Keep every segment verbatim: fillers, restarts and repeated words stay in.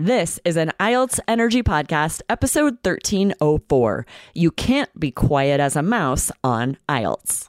This is an I E L T S Energy Podcast, episode thirteen oh four. You can't be quiet as a mouse on I E L T S.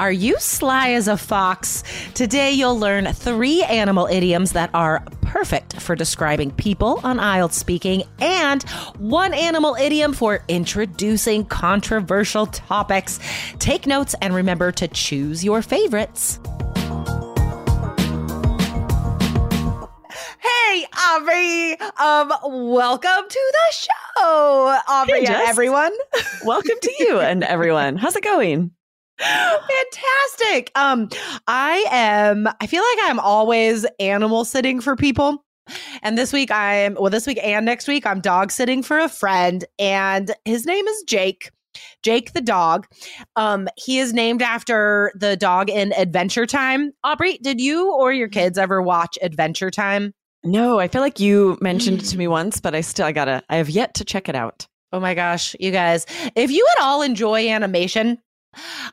Are you sly as a fox? Today you'll learn three animal idioms that are perfect for describing people on I E L T S speaking and one animal idiom for introducing controversial topics. Take notes and remember to choose your favorites. Hey, Aubrey. Um, welcome to the show, Aubrey. Hey, and everyone. Welcome to you and everyone. How's it going? Fantastic. Um, I am, I feel like I'm always animal sitting for people. And this week I'm, well, this week and next week, I'm dog sitting for a friend, and his name is Jake, Jake the dog. Um, he is named after the dog in Adventure Time. Aubrey, did you or your kids ever watch Adventure Time? No, I feel like you mentioned it to me once, but I still, I gotta, I have yet to check it out. Oh my gosh, you guys, if you at all enjoy animation,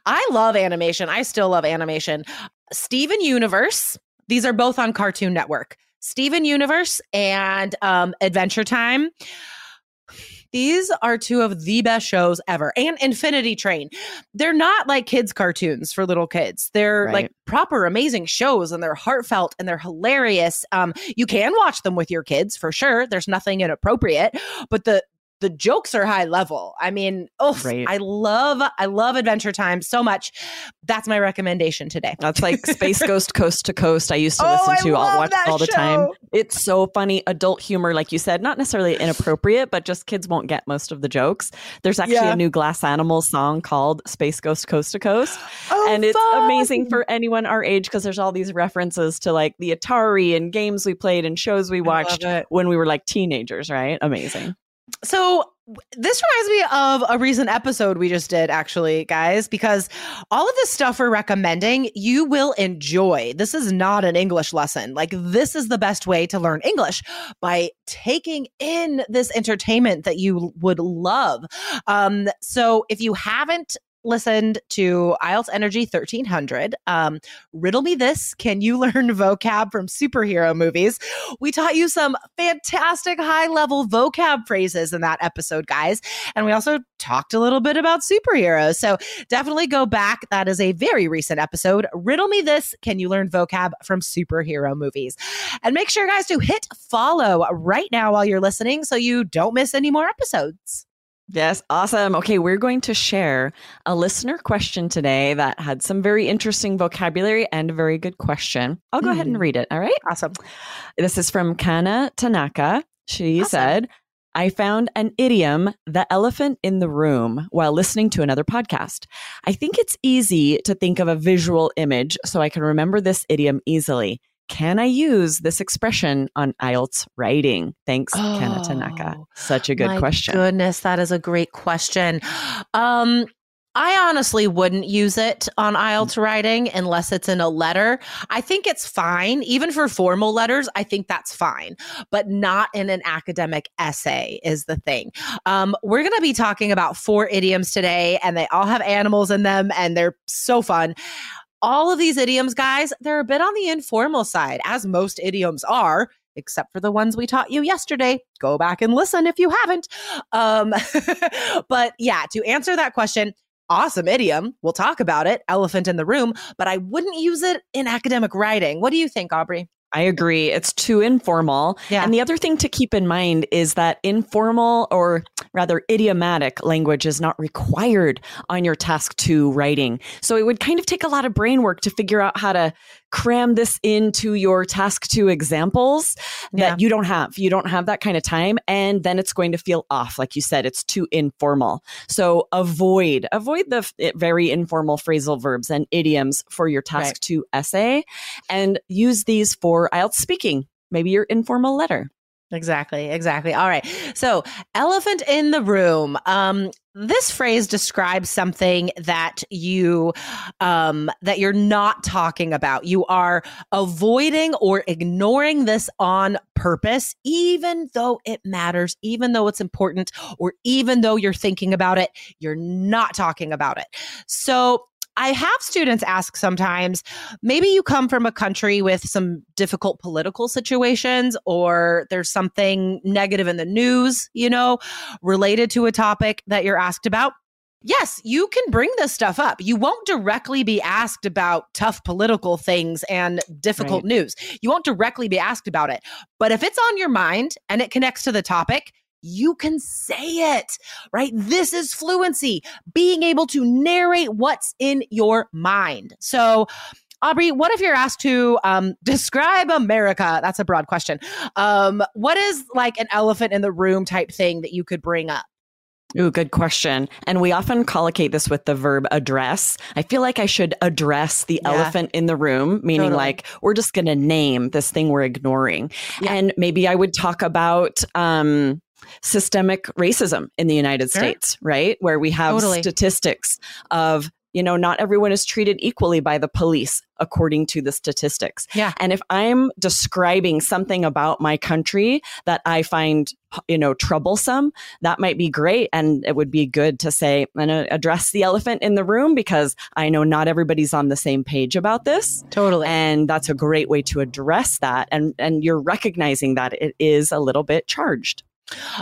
I love animation. I still love animation. Steven Universe. These are both on Cartoon Network. Steven Universe and um, Adventure Time. These are two of the best shows ever. And Infinity Train. They're not like kids' cartoons for little kids. They're right. like proper amazing shows, and they're heartfelt and they're hilarious. Um, you can watch them with your kids for sure. There's nothing inappropriate, but the The jokes are high level. I mean, oh, right. I love, I love Adventure Time so much. That's my recommendation today. That's like Space Ghost Coast to Coast. I used to oh, listen to all, watch all the show. time. It's so funny. Adult humor, like you said, not necessarily inappropriate, but just kids won't get most of the jokes. There's actually yeah. a new Glass Animals song called Space Ghost Coast to Coast. Oh, and it's fun. Amazing for anyone our age because there's all these references to like the Atari and games we played and shows we watched when we were like teenagers, right? Amazing. So this reminds me of a recent episode we just did, actually, guys, because all of this stuff we're recommending, you will enjoy. This is not an English lesson. Like, this is the best way to learn English, by taking in this entertainment that you would love. Um, so if you haven't listened to I E L T S Energy thirteen hundred, um, riddle me this, can you learn vocab from superhero movies? We taught you some fantastic high-level vocab phrases in that episode, guys, and we also talked a little bit about superheroes, so definitely go back. That is a very recent episode. Riddle me this, can you learn vocab from superhero movies? And make sure, guys, to hit follow right now while you're listening so you don't miss any more episodes. Yes. Awesome. Okay. We're going to share a listener question today that had some very interesting vocabulary and a very good question. I'll go mm. ahead and read it. All right. Awesome. This is from Kana Tanaka. She awesome. said, I found an idiom, the elephant in the room, while listening to another podcast. I think it's easy to think of a visual image, so I can remember this idiom easily. Can I use this expression on I E L T S writing? Thanks, oh, Kana Tanaka. Such a good my question. Goodness, that is a great question. Um, I honestly wouldn't use it on I E L T S writing unless it's in a letter. I think it's fine. Even for formal letters, I think that's fine. But not in an academic essay is the thing. Um, we're going to be talking about four idioms today, and they all have animals in them, and they're so fun. All of these idioms, guys, they're a bit on the informal side, as most idioms are, except for the ones we taught you yesterday. Go back and listen if you haven't. Um, but yeah, to answer that question, awesome idiom. We'll talk about it. Elephant in the room. But I wouldn't use it in academic writing. What do you think, Aubrey? I agree. It's too informal. Yeah. And the other thing to keep in mind is that informal, or rather idiomatic, language is not required on your task two writing. So it would kind of take a lot of brain work to figure out how to cram this into your task two examples that yeah. you don't have. You don't have that kind of time. And then it's going to feel off. Like you said, it's too informal. So avoid, avoid the very informal phrasal verbs and idioms for your task right. two essay, and use these for I E L T S speaking, maybe your informal letter. Exactly, exactly. All right. So, elephant in the room. Um, this phrase describes something that you um, that you're not talking about. You are avoiding or ignoring this on purpose, even though it matters, even though it's important, or even though you're thinking about it, you're not talking about it. So, I have students ask sometimes, maybe you come from a country with some difficult political situations, or there's something negative in the news, you know, related to a topic that you're asked about. Yes, you can bring this stuff up. You won't directly be asked about tough political things and difficult right. news. You won't directly be asked about it. But if it's on your mind and it connects to the topic, you can say it, right? This is fluency, being able to narrate what's in your mind. So, Aubrey, what if you're asked to um, describe America? That's a broad question. Um, what is like an elephant in the room type thing that you could bring up? Ooh, good question. And we often collocate this with the verb address. I feel like I should address the yeah. elephant in the room, meaning totally. like we're just going to name this thing we're ignoring. Yeah. And maybe I would talk about... Um, systemic racism in the United sure. States, right? Where we have totally. statistics of, you know, not everyone is treated equally by the police according to the statistics. Yeah. And if I'm describing something about my country that I find, you know, troublesome, that might be great. And it would be good to say, and address the elephant in the room, because I know not everybody's on the same page about this. Totally. And that's a great way to address that. And, and you're recognizing that it is a little bit charged.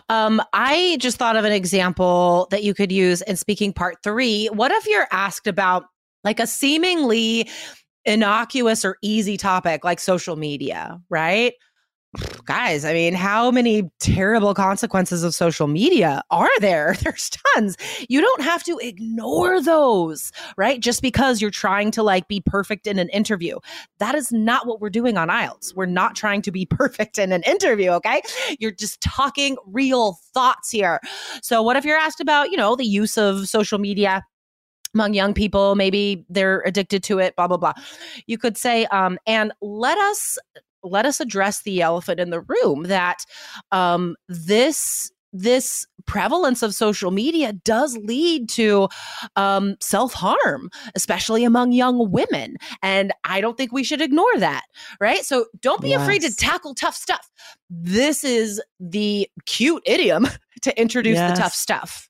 Um, I just thought of an example that you could use in speaking part three. What if you're asked about like a seemingly innocuous or easy topic like social media, right? Guys, I mean, how many terrible consequences of social media are there? There's tons. You don't have to ignore those, right? Just because you're trying to like be perfect in an interview. That is not what we're doing on I E L T S. We're not trying to be perfect in an interview, okay? You're just talking real thoughts here. So what if you're asked about, you know, the use of social media among young people? Maybe they're addicted to it, blah, blah, blah. You could say, um, and let us... let us address the elephant in the room that um, this this prevalence of social media does lead to um, self-harm, especially among young women. And I don't think we should ignore that, right? So don't be yes. afraid to tackle tough stuff. This is the cute idiom to introduce yes. the tough stuff.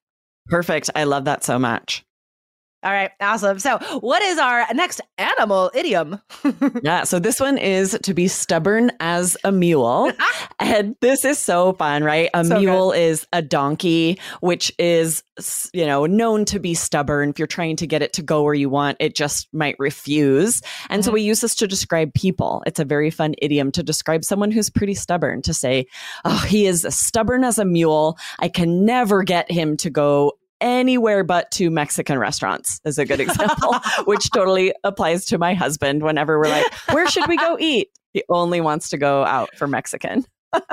Perfect. I love that so much. All right. Awesome. So what is our next animal idiom? yeah. So this one is to be stubborn as a mule. And this is so fun, right? A so mule good. is a donkey, which is, you know, known to be stubborn. If you're trying to get it to go where you want, it just might refuse. And mm-hmm. so we use this to describe people. It's a very fun idiom to describe someone who's pretty stubborn, to say, oh, he is as stubborn as a mule. I can never get him to go anywhere but to Mexican restaurants is a good example, which totally applies to my husband. Whenever we're like, where should we go eat? He only wants to go out for Mexican.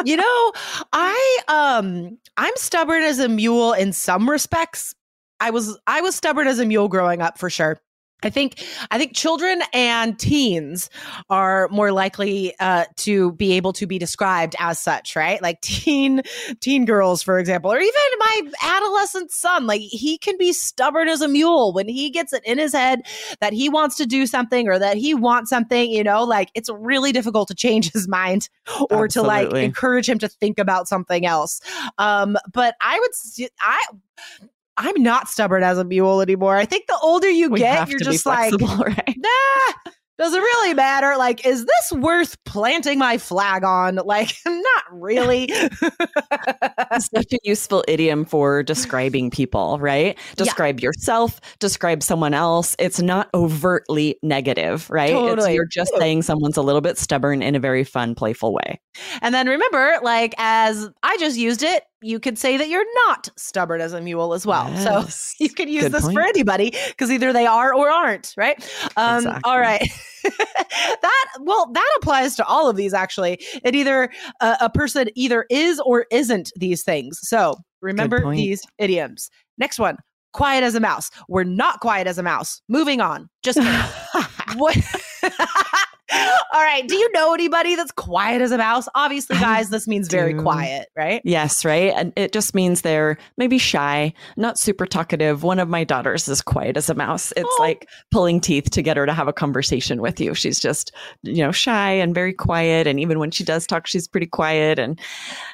you know, I, um, I'm stubborn as a mule in some respects. I was, I was stubborn as a mule growing up for sure. I think I think children and teens are more likely uh, to be able to be described as such, right? Like teen teen girls, for example, or even my adolescent son. Like he can be stubborn as a mule when he gets it in his head that he wants to do something or that he wants something. You know, like it's really difficult to change his mind or Absolutely. to like encourage him to think about something else. Um, but I would I. I'm not stubborn as a mule anymore. I think the older you we get, you're just like, right? nah, does it really matter? Like, is this worth planting my flag on? Like, not really. Such a useful idiom for describing people, right? Describe yeah. yourself, describe someone else. It's not overtly negative, right? Totally. It's, you're just saying someone's a little bit stubborn in a very fun, playful way. And then remember, like, as I just used it, you could say that you're not stubborn as a mule as well. Yes. So you could use Good this point. For anybody because either they are or aren't, right? Um, exactly. All right. that well, that applies to all of these, actually. It either uh, a person either is or isn't these things. So remember these idioms. Next one. Quiet as a mouse. We're not quiet as a mouse. Moving on. Just kidding. What? All right. Do you know anybody that's quiet as a mouse? Obviously, guys, this means very quiet, right? Yes, right. And it just means they're maybe shy, not super talkative. One of my daughters is quiet as a mouse. It's oh. like pulling teeth to get her to have a conversation with you. She's just, you know, shy and very quiet. And even when she does talk, she's pretty quiet. And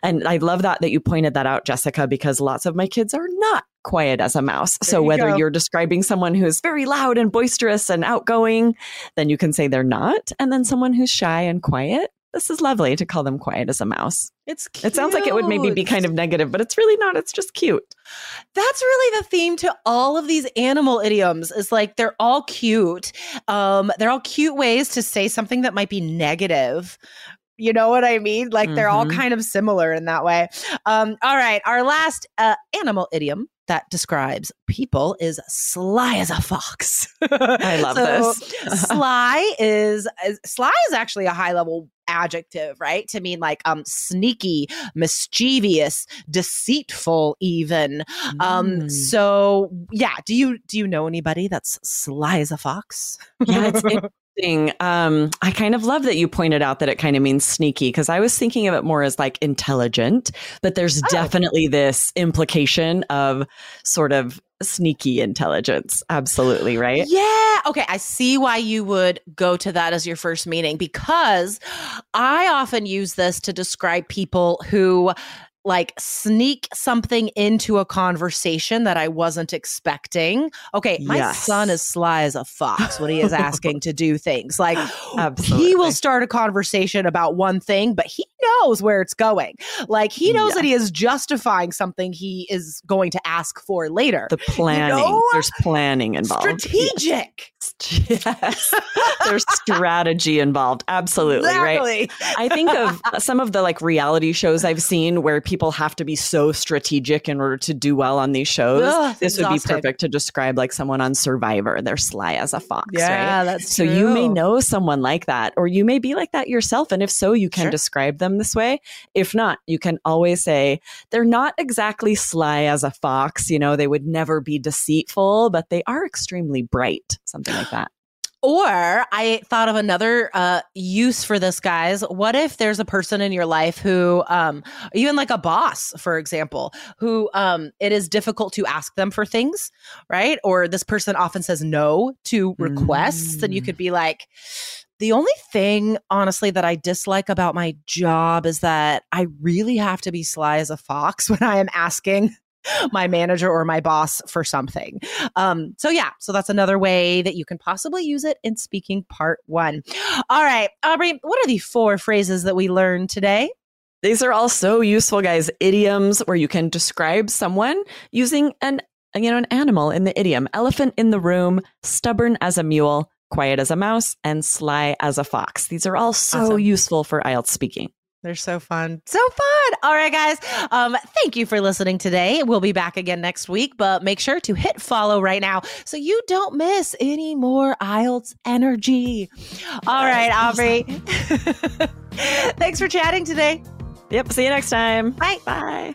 and I love that that you pointed that out, Jessica, because lots of my kids are not quiet as a mouse. There so whether you you're describing someone who's very loud and boisterous and outgoing, then you can say they're not. And then someone who's shy and quiet, this is lovely to call them quiet as a mouse. It's cute. It sounds like it would maybe be kind of negative, but it's really not. It's just cute. That's really the theme to all of these animal idioms. Is like they're all cute. Um, they're all cute ways to say something that might be negative. You know what I mean? Like mm-hmm. they're all kind of similar in that way. Um, all right. Our last uh, animal idiom that describes people is sly as a fox. I love so this. sly is, is sly is actually a high level adjective, right? To mean like um, sneaky, mischievous, deceitful, even. Mm. Um, so yeah, do you do you know anybody that's sly as a fox? Yeah, it's it- Um, I kind of love that you pointed out that it kind of means sneaky, because I was thinking of it more as like intelligent, but there's oh. definitely this implication of sort of sneaky intelligence. Absolutely, right? Yeah. Okay. I see why you would go to that as your first meaning, because I often use this to describe people who like sneak something into a conversation that I wasn't expecting. Okay, my yes. son is sly as a fox when he is asking to do things. Like Absolutely. He will start a conversation about one thing, but he knows where it's going. Like he knows yeah. that he is justifying something he is going to ask for later. The planning. You know? There's planning involved. Strategic. Yes. yes. There's strategy involved. Absolutely. Exactly. Right. I think of some of the like reality shows I've seen where people have to be so strategic in order to do well on these shows. Ugh, this would exhausting. Be perfect to describe like someone on Survivor. They're sly as a fox, yeah, right? That's so true. You may know someone like that, or you may be like that yourself. And if so, you can sure. describe them this way. If not, you can always say they're not exactly sly as a fox. You know, they would never be deceitful, but they are extremely bright, something like that. Or I thought of another uh, use for this, guys. What if there's a person in your life who, um, even like a boss, for example, who um, it is difficult to ask them for things, right? Or this person often says no to requests. Mm. And you could be like, the only thing, honestly, that I dislike about my job is that I really have to be sly as a fox when I am asking my manager or my boss for something. Um, so yeah, so that's another way that you can possibly use it in speaking part one. All right, Aubrey, what are the four phrases that we learned today? These are all so useful, guys. Idioms where you can describe someone using an, you know, an animal in the idiom. Elephant in the room, stubborn as a mule, quiet as a mouse, and sly as a fox. These are all so awesome. Useful for I E L T S speaking. They're so fun. So fun. All right, guys. Um, thank you for listening today. We'll be back again next week, but make sure to hit follow right now so you don't miss any more I E L T S energy. All right, Aubrey. Thanks for chatting today. Yep. See you next time. Bye. Bye.